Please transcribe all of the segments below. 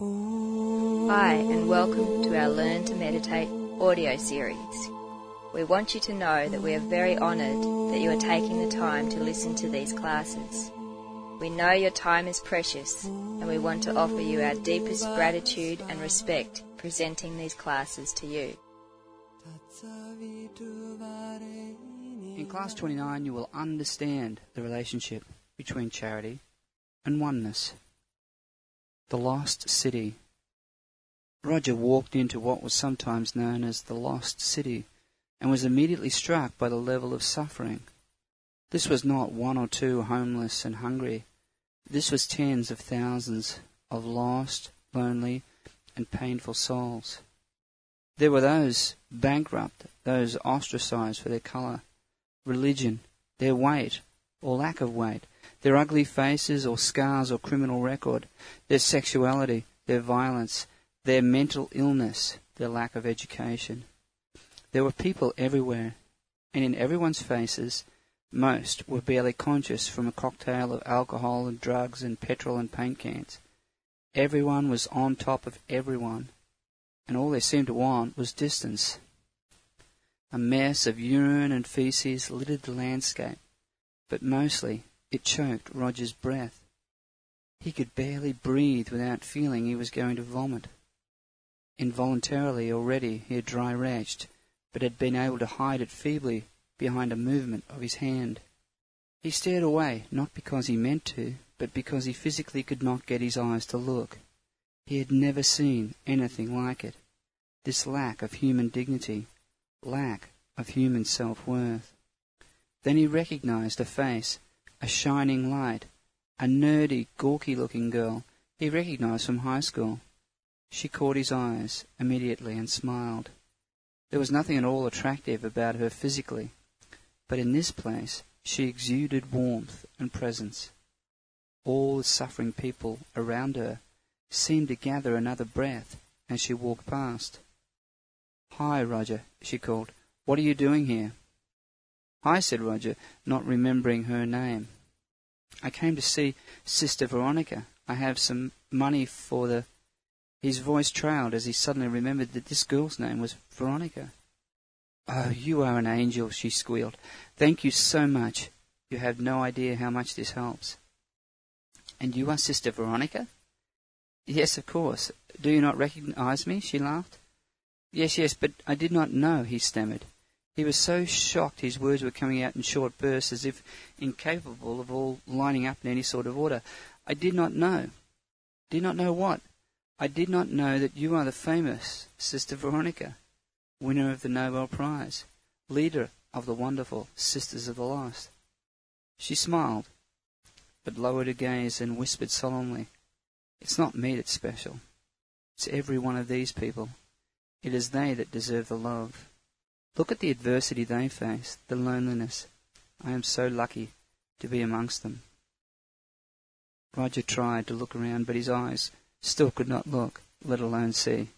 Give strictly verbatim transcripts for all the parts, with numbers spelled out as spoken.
Hi and welcome to our Learn to Meditate audio series. We want you to know that we are very honoured that you are taking the time to listen to these classes. We know your time is precious and we want to offer you our deepest gratitude and respect presenting these classes to you. In class twenty-nine you will understand the relationship between charity and oneness. The Lost City. Roger walked into what was sometimes known as the Lost City and was immediately struck by the level of suffering. This was not one or two homeless and hungry. This was tens of thousands of lost, lonely, and painful souls. There were those bankrupt, those ostracized for their color, religion, their weight or lack of weight, their ugly faces or scars or criminal record, their sexuality, their violence, their mental illness, their lack of education. There were people everywhere, and in everyone's faces, most were barely conscious from a cocktail of alcohol and drugs and petrol and paint cans. Everyone was on top of everyone, and all they seemed to want was distance. A mess of urine and feces littered the landscape, but mostly it choked Roger's breath. He could barely breathe without feeling he was going to vomit. Involuntarily already he had dry retched, but had been able to hide it feebly behind a movement of his hand. He stared away, not because he meant to, but because he physically could not get his eyes to look. He had never seen anything like it. This lack of human dignity, lack of human self-worth. Then he recognized a face, a shining light, a nerdy, gawky-looking girl he recognized from high school. She caught his eyes immediately and smiled. There was nothing at all attractive about her physically, but in this place she exuded warmth and presence. All the suffering people around her seemed to gather another breath as she walked past. "Hi, Roger," she called. "What are you doing here?" "Hi," said Roger, not remembering her name. "I came to see Sister Veronica. I have some money for the—" His voice trailed as he suddenly remembered that this girl's name was Veronica. "Oh, you are an angel," she squealed. "Thank you so much. You have no idea how much this helps." "And you are Sister Veronica?" "Yes, of course. Do you not recognize me?" she laughed. "Yes, yes, but I did not know," he stammered. He was so shocked his words were coming out in short bursts, as if incapable of all lining up in any sort of order. "I did not know." "Did not know what?" "I did not know that you are the famous Sister Veronica, winner of the Nobel Prize, leader of the wonderful Sisters of the Lost." She smiled, but lowered her gaze and whispered solemnly, "It's not me that's special. It's every one of these people. It is they that deserve the love. Look at the adversity they face, the loneliness. I am so lucky to be amongst them." Roger tried to look around, but his eyes still could not look, let alone see.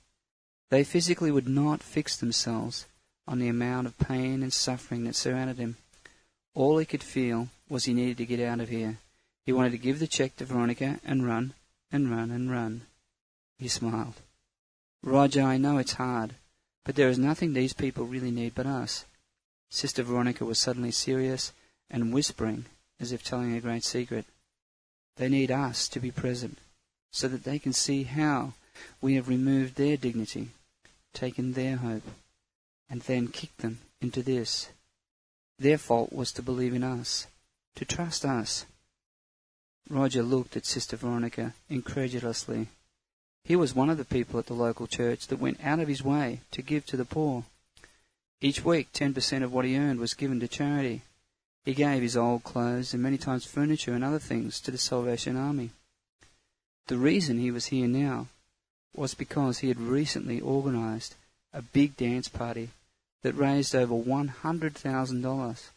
They physically would not fix themselves on the amount of pain and suffering that surrounded him. All he could feel was he needed to get out of here. He wanted to give the check to Veronica and run and run and run. He smiled. "Roger, I know it's hard, but there is nothing these people really need but us." Sister Veronica was suddenly serious and whispering, as if telling a great secret. "They need us to be present, so that they can see how we have removed their dignity, taken their hope, and then kicked them into this. Their fault was to believe in us, to trust us." Roger looked at Sister Veronica incredulously. He was one of the people at the local church that went out of his way to give to the poor. Each week, ten percent of what he earned was given to charity. He gave his old clothes and many times furniture and other things to the Salvation Army. The reason he was here now was because he had recently organized a big dance party that raised over one hundred thousand dollars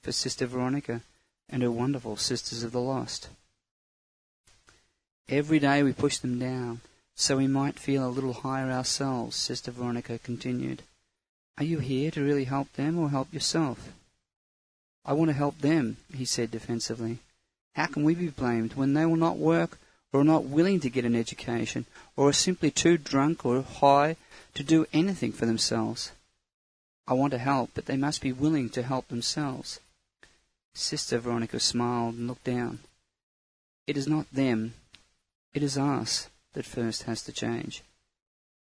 for Sister Veronica and her wonderful Sisters of the Lost. "Every day we push them down, so we might feel a little higher ourselves," Sister Veronica continued. "Are you here to really help them or help yourself?" "I want to help them," he said defensively. "How can we be blamed when they will not work or are not willing to get an education, or are simply too drunk or high to do anything for themselves. I want to help, but they must be willing to help themselves. Sister Veronica smiled and looked down. It is not them, it is us that first has to change.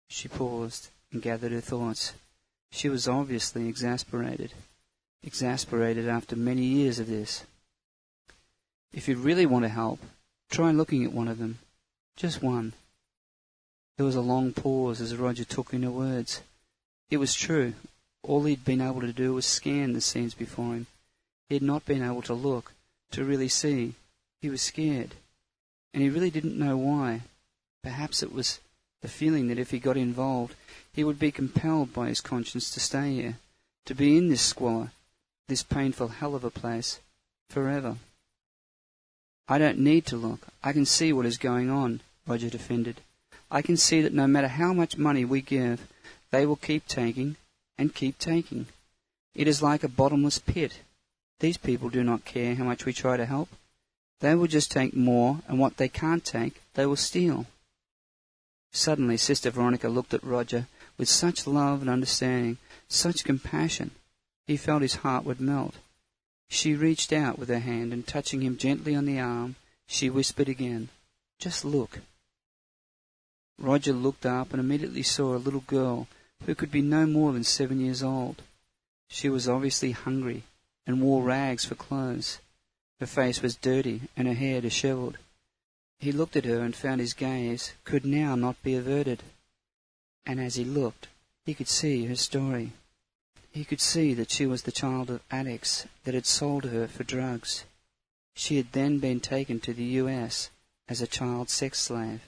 She paused and gathered her thoughts. She was obviously exasperated, exasperated after many years of this. If you really want to help, try looking at one of them, just one. There was a long pause as Roger took in her words. It was true. All he'd been able to do was scan the scenes before him. He had not been able to look, to really see. He was scared, and he really didn't know why. Perhaps it was the feeling that if he got involved, he would be compelled by his conscience to stay here, to be in this squalor, this painful hell of a place, forever. I don't need to look. I can see what is going on, Roger defended. I can see that no matter how much money we give, they will keep taking and keep taking. It is like a bottomless pit. These people do not care how much we try to help. They will just take more, and what they can't take, they will steal. Suddenly, Sister Veronica looked at Roger with such love and understanding, such compassion, he felt his heart would melt. She reached out with her hand, and touching him gently on the arm, she whispered again, "Just look." Roger looked up and immediately saw a little girl who could be no more than seven years old. She was obviously hungry and wore rags for clothes. Her face was dirty and her hair dishevelled. He looked at her and found his gaze could now not be averted. And as he looked, he could see her story. He could see that she was the child of addicts that had sold her for drugs. She had then been taken to the U S as a child sex slave.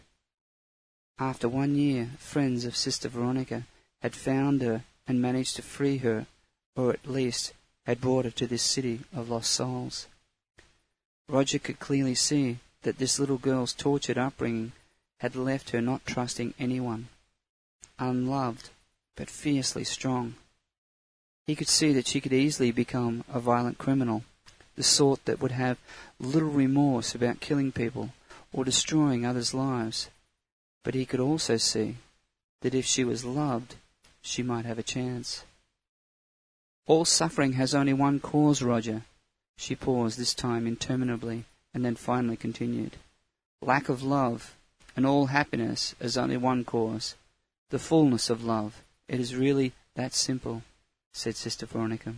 After one year, friends of Sister Veronica had found her and managed to free her, or at least had brought her to this city of lost souls. Roger could clearly see that this little girl's tortured upbringing had left her not trusting anyone, unloved but fiercely strong. He could see that she could easily become a violent criminal, the sort that would have little remorse about killing people or destroying others' lives. But he could also see that if she was loved, she might have a chance. All suffering has only one cause, Roger. She paused, this time interminably, and then finally continued. Lack of love, and all happiness has only one cause, the fullness of love. It is really that simple, said Sister Veronica.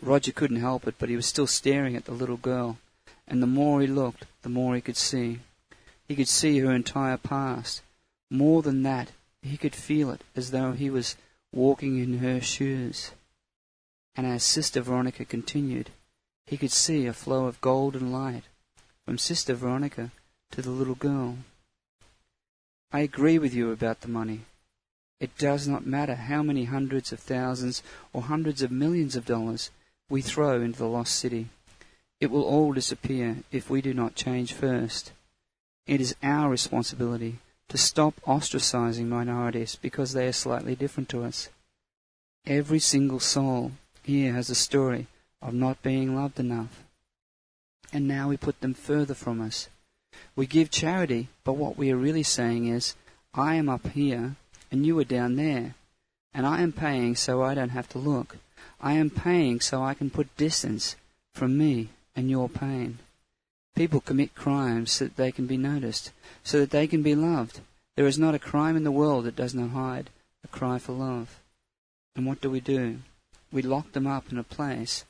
Roger couldn't help it, but he was still staring at the little girl, and the more he looked, the more he could see. He could see her entire past. More than that, he could feel it as though he was walking in her shoes. And as Sister Veronica continued, he could see a flow of golden light from Sister Veronica to the little girl. I agree with you about the money. It does not matter how many hundreds of thousands or hundreds of millions of dollars we throw into the lost city. It will all disappear if we do not change first. It is our responsibility to stop ostracizing minorities because they are slightly different to us. Every single soul here has a story of not being loved enough. And now we put them further from us. We give charity, but what we are really saying is, I am up here and you are down there, and I am paying so I don't have to look. I am paying so I can put distance from me and your pain. People commit crimes so that they can be noticed, so that they can be loved. There is not a crime in the world that does not hide a cry for love. And what do we do? We lock them up in a place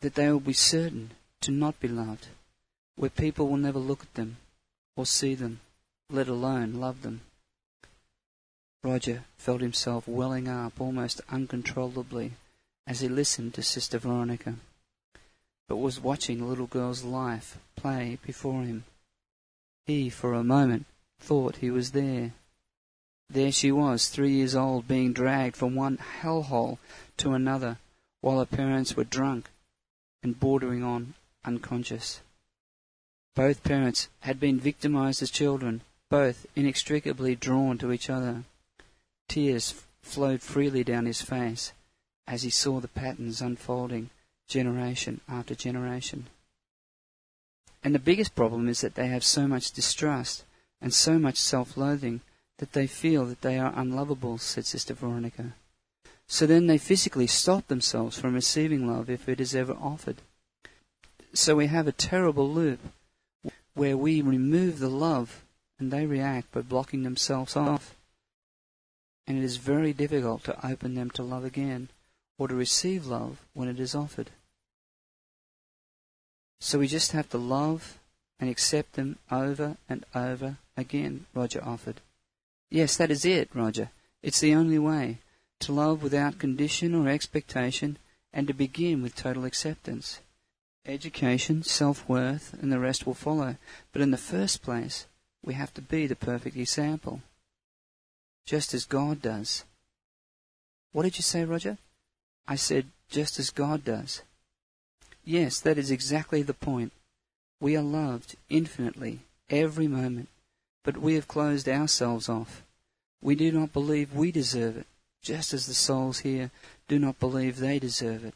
that they will be certain to not be loved, where people will never look at them or see them, let alone love them. Roger felt himself welling up almost uncontrollably as he listened to Sister Veronica, but was watching the little girl's life play before him. He, for a moment, thought he was there. There she was, three years old, being dragged from one hellhole to another, while her parents were drunk and bordering on unconscious. Both parents had been victimized as children, both inextricably drawn to each other. Tears f- flowed freely down his face as he saw the patterns unfolding generation after generation. And the biggest problem is that they have so much distrust and so much self-loathing that they feel that they are unlovable, said Sister Veronica. So then they physically stop themselves from receiving love if it is ever offered. So we have a terrible loop where we remove the love and they react by blocking themselves off. And it is very difficult to open them to love again or to receive love when it is offered. So we just have to love and accept them over and over again, Roger offered. Yes, that is it, Roger. It's the only way, to love without condition or expectation and to begin with total acceptance. Education, self-worth, and the rest will follow. But in the first place, we have to be the perfect example, just as God does. What did you say, Roger? I said, just as God does. Yes, that is exactly the point. We are loved infinitely, every moment, but we have closed ourselves off. We do not believe we deserve it, just as the souls here do not believe they deserve it.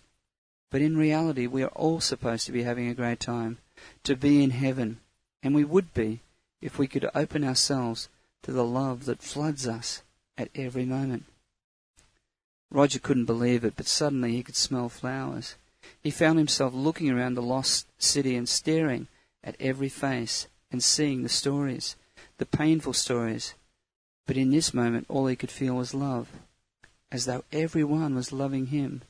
But in reality, we are all supposed to be having a great time, to be in heaven, and we would be if we could open ourselves to the love that floods us at every moment. Roger couldn't believe it, but suddenly he could smell flowers. He found himself looking around the lost city and staring at every face and seeing the stories, the painful stories. But in this moment, all he could feel was love, as though everyone was loving him,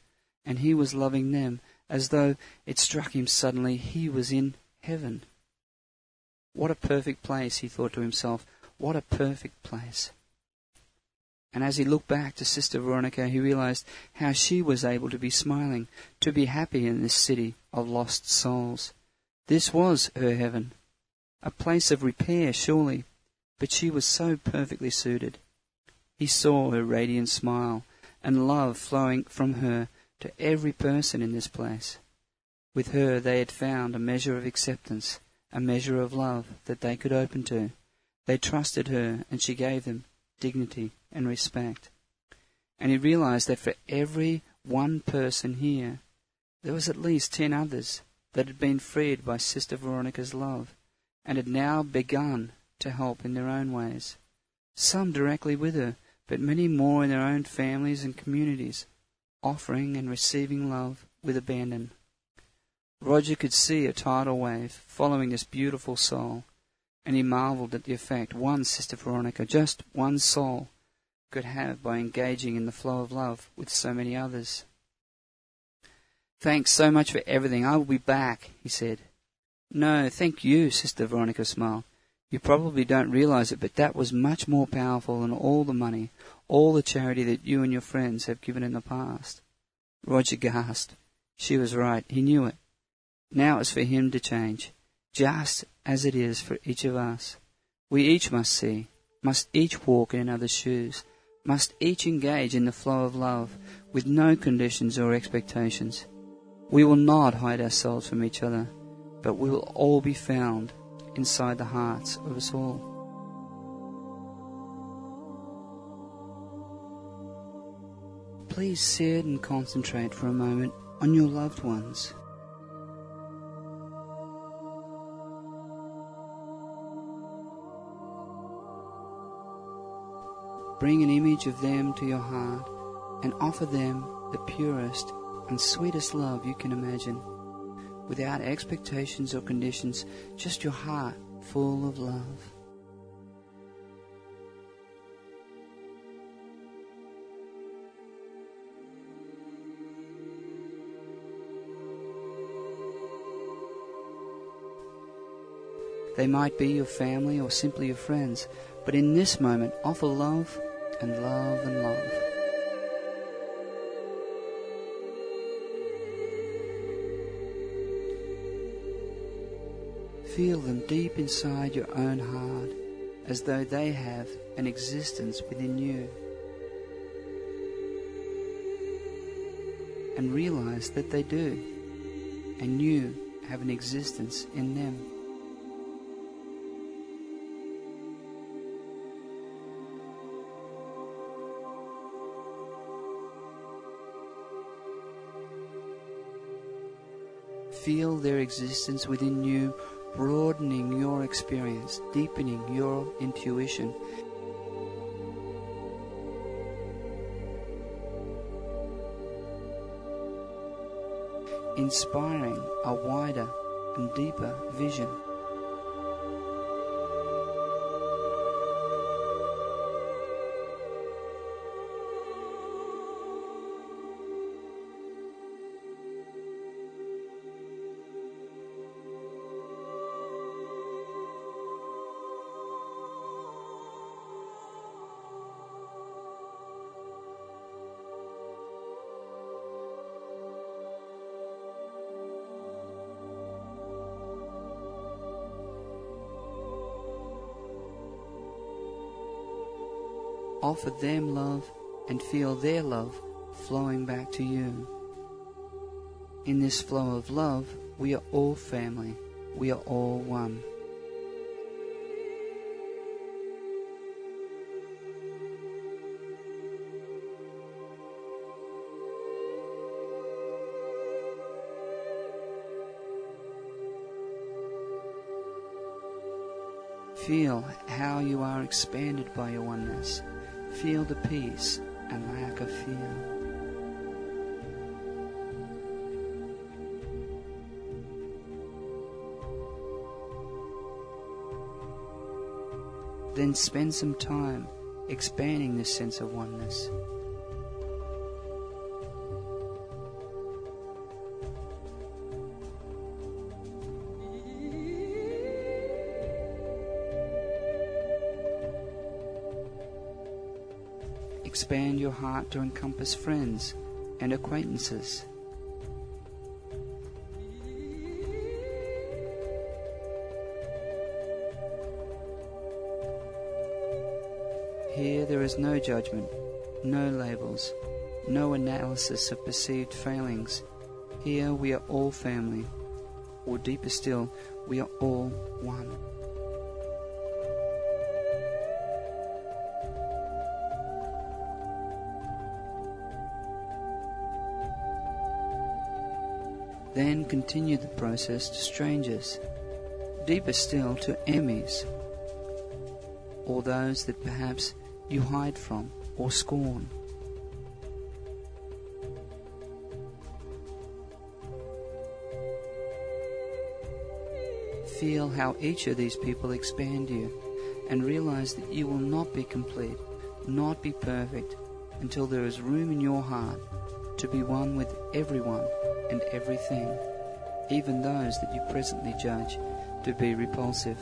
and he was loving them, as though it struck him suddenly he was in heaven. What a perfect place, he thought to himself. What a perfect place. And as he looked back to Sister Veronica, he realized how she was able to be smiling, to be happy in this city of lost souls. This was her heaven, a place of repair, surely, but she was so perfectly suited. He saw her radiant smile and love flowing from her to every person in this place. With her they had found a measure of acceptance, a measure of love that they could open to. They trusted her, and she gave them dignity and respect. And he realized that for every one person here, there was at least ten others that had been freed by Sister Veronica's love and had now begun to help in their own ways, some directly with her, but many more in their own families and communities, offering and receiving love with abandon. Roger could see a tidal wave following this beautiful soul, and he marveled at the effect one Sister Veronica, just one soul, could have by engaging in the flow of love with so many others. Thanks so much for everything. I will be back, he said. No, thank you, Sister Veronica smiled. You probably don't realize it, but that was much more powerful than all the money, all the charity that you and your friends have given in the past. Roger gasped. She was right. He knew it. Now it's for him to change, just as it is for each of us. We each must see, must each walk in another's shoes, must each engage in the flow of love with no conditions or expectations. We will not hide ourselves from each other, but we will all be found inside the hearts of us all. Please sit and concentrate for a moment on your loved ones. Bring an image of them to your heart and offer them the purest and sweetest love you can imagine, without expectations or conditions, just your heart full of love. They might be your family or simply your friends, but in this moment, offer love and love and love. Feel them deep inside your own heart, as though they have an existence within you. And realize that they do, and you have an existence in them. Feel their existence within you broadening your experience, deepening your intuition. Inspiring a wider and deeper vision. Offer them love and feel their love flowing back to you. In this flow of love, we are all family. We are all one. Feel how you are expanded by your oneness. Feel the peace and lack of fear. Then spend some time expanding this sense of oneness. Expand your heart to encompass friends and acquaintances. Here there is no judgment, no labels, no analysis of perceived failings. Here we are all family, or deeper still, we are all one. Then continue the process to strangers, deeper still to enemies, or those that perhaps you hide from or scorn. Feel how each of these people expand you, and realize that you will not be complete, not be perfect, until there is room in your heart to be one with everyone and everything, even those that you presently judge to be repulsive.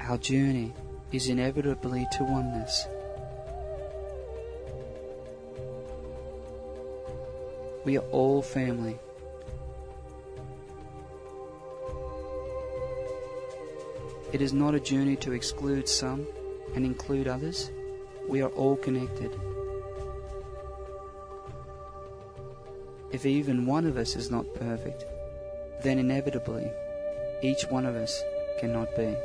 Our journey is inevitably to oneness. We are all family. It is not a journey to exclude some and include others. We are all connected. If even one of us is not perfect, then inevitably each one of us cannot be.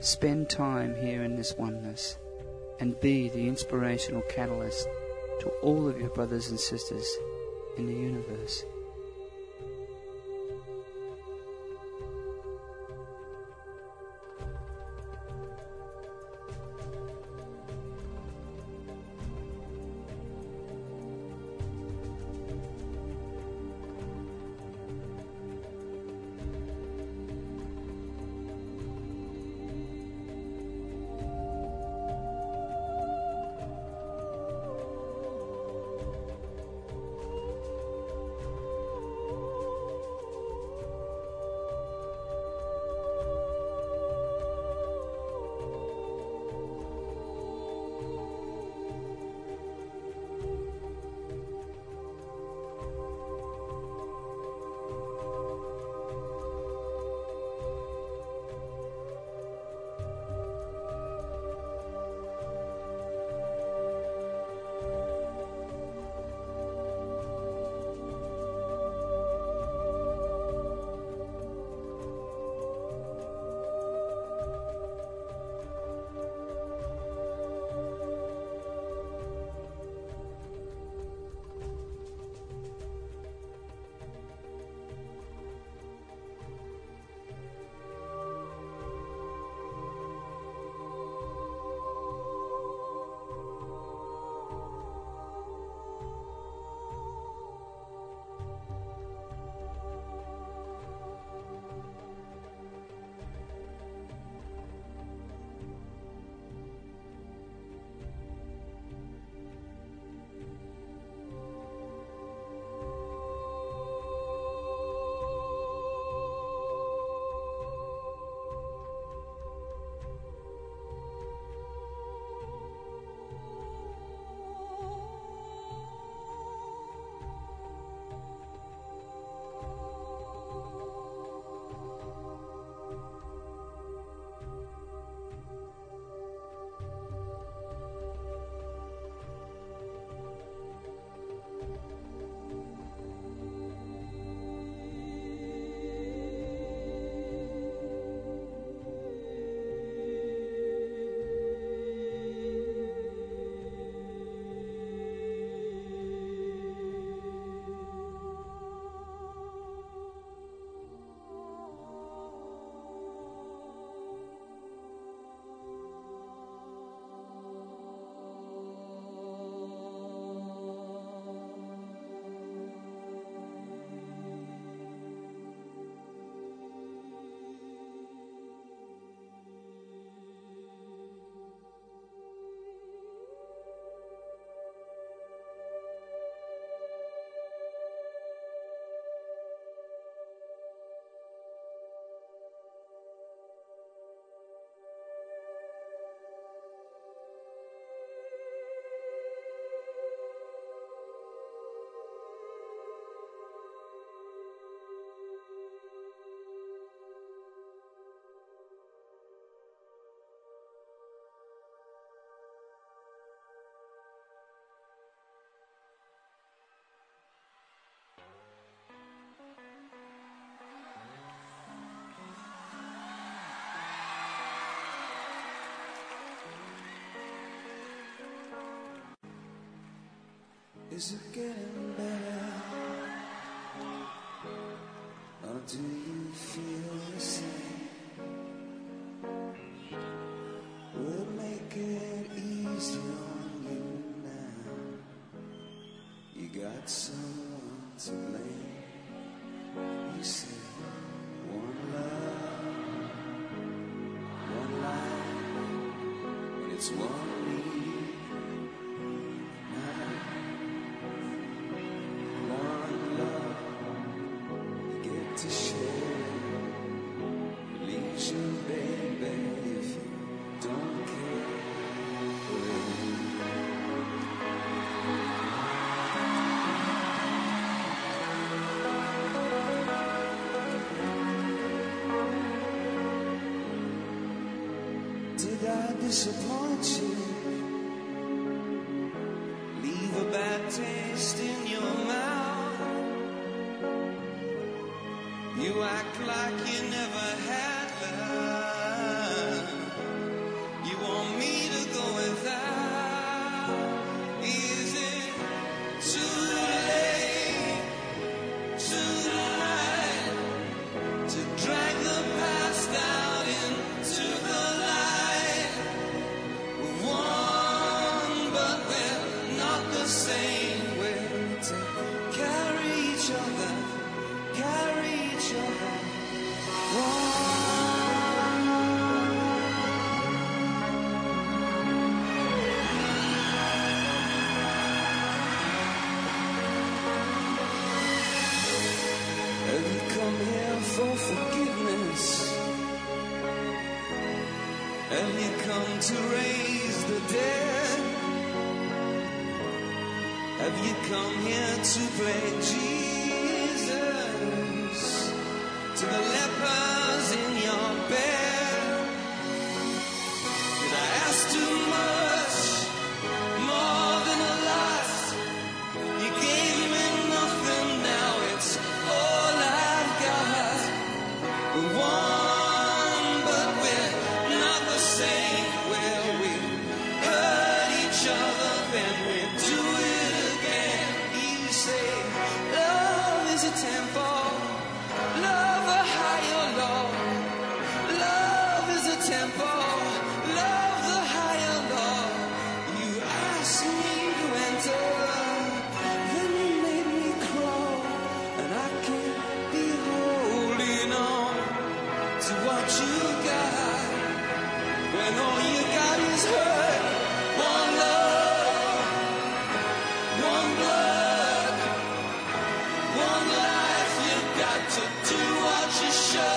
Spend time here in this oneness and be the inspirational catalyst to all of your brothers and sisters in the universe. days are getting better. Or do you feel the same? We'll make it easier on you now. You got someone to blame. You say one love, one life, but it's one need. Disappoint you, leave a bad taste in your mouth. You act like you never had love. You want me to go without. Is it too late tonight to drag the past out into the same way to carry each other, carry each other. Whoa. Have you come here for forgiveness? Have you come to raise the dead? Have you come here to play Jesus to the lepers in your bed? Did I ask too much, more than a lot? You gave me nothing, now it's all I've got. We're one, but we're not the same. Well, we hurt each other, then we do it. Temple, love a high or low. Love is a temple, love the high or low. You asked me to enter, then you made me crawl, and I can't be holding on to what you got when all you got is hurt. One love, one love. So do what you should.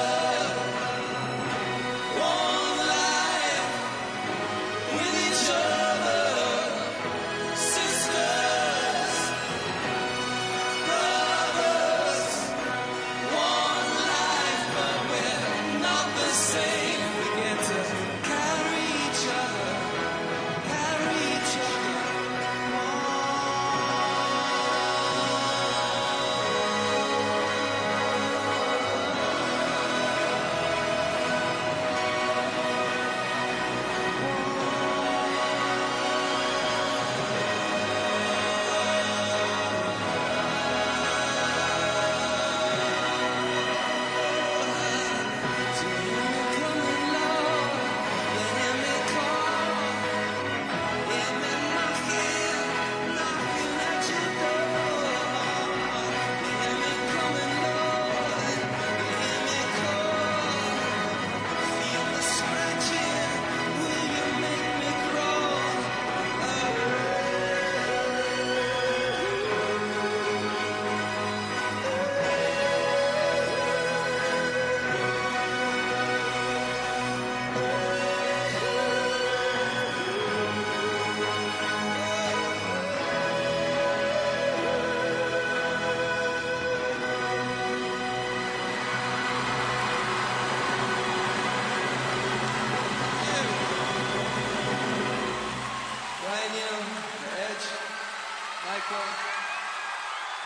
Michael,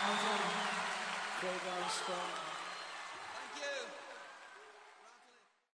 Michael, Craig Armstrong.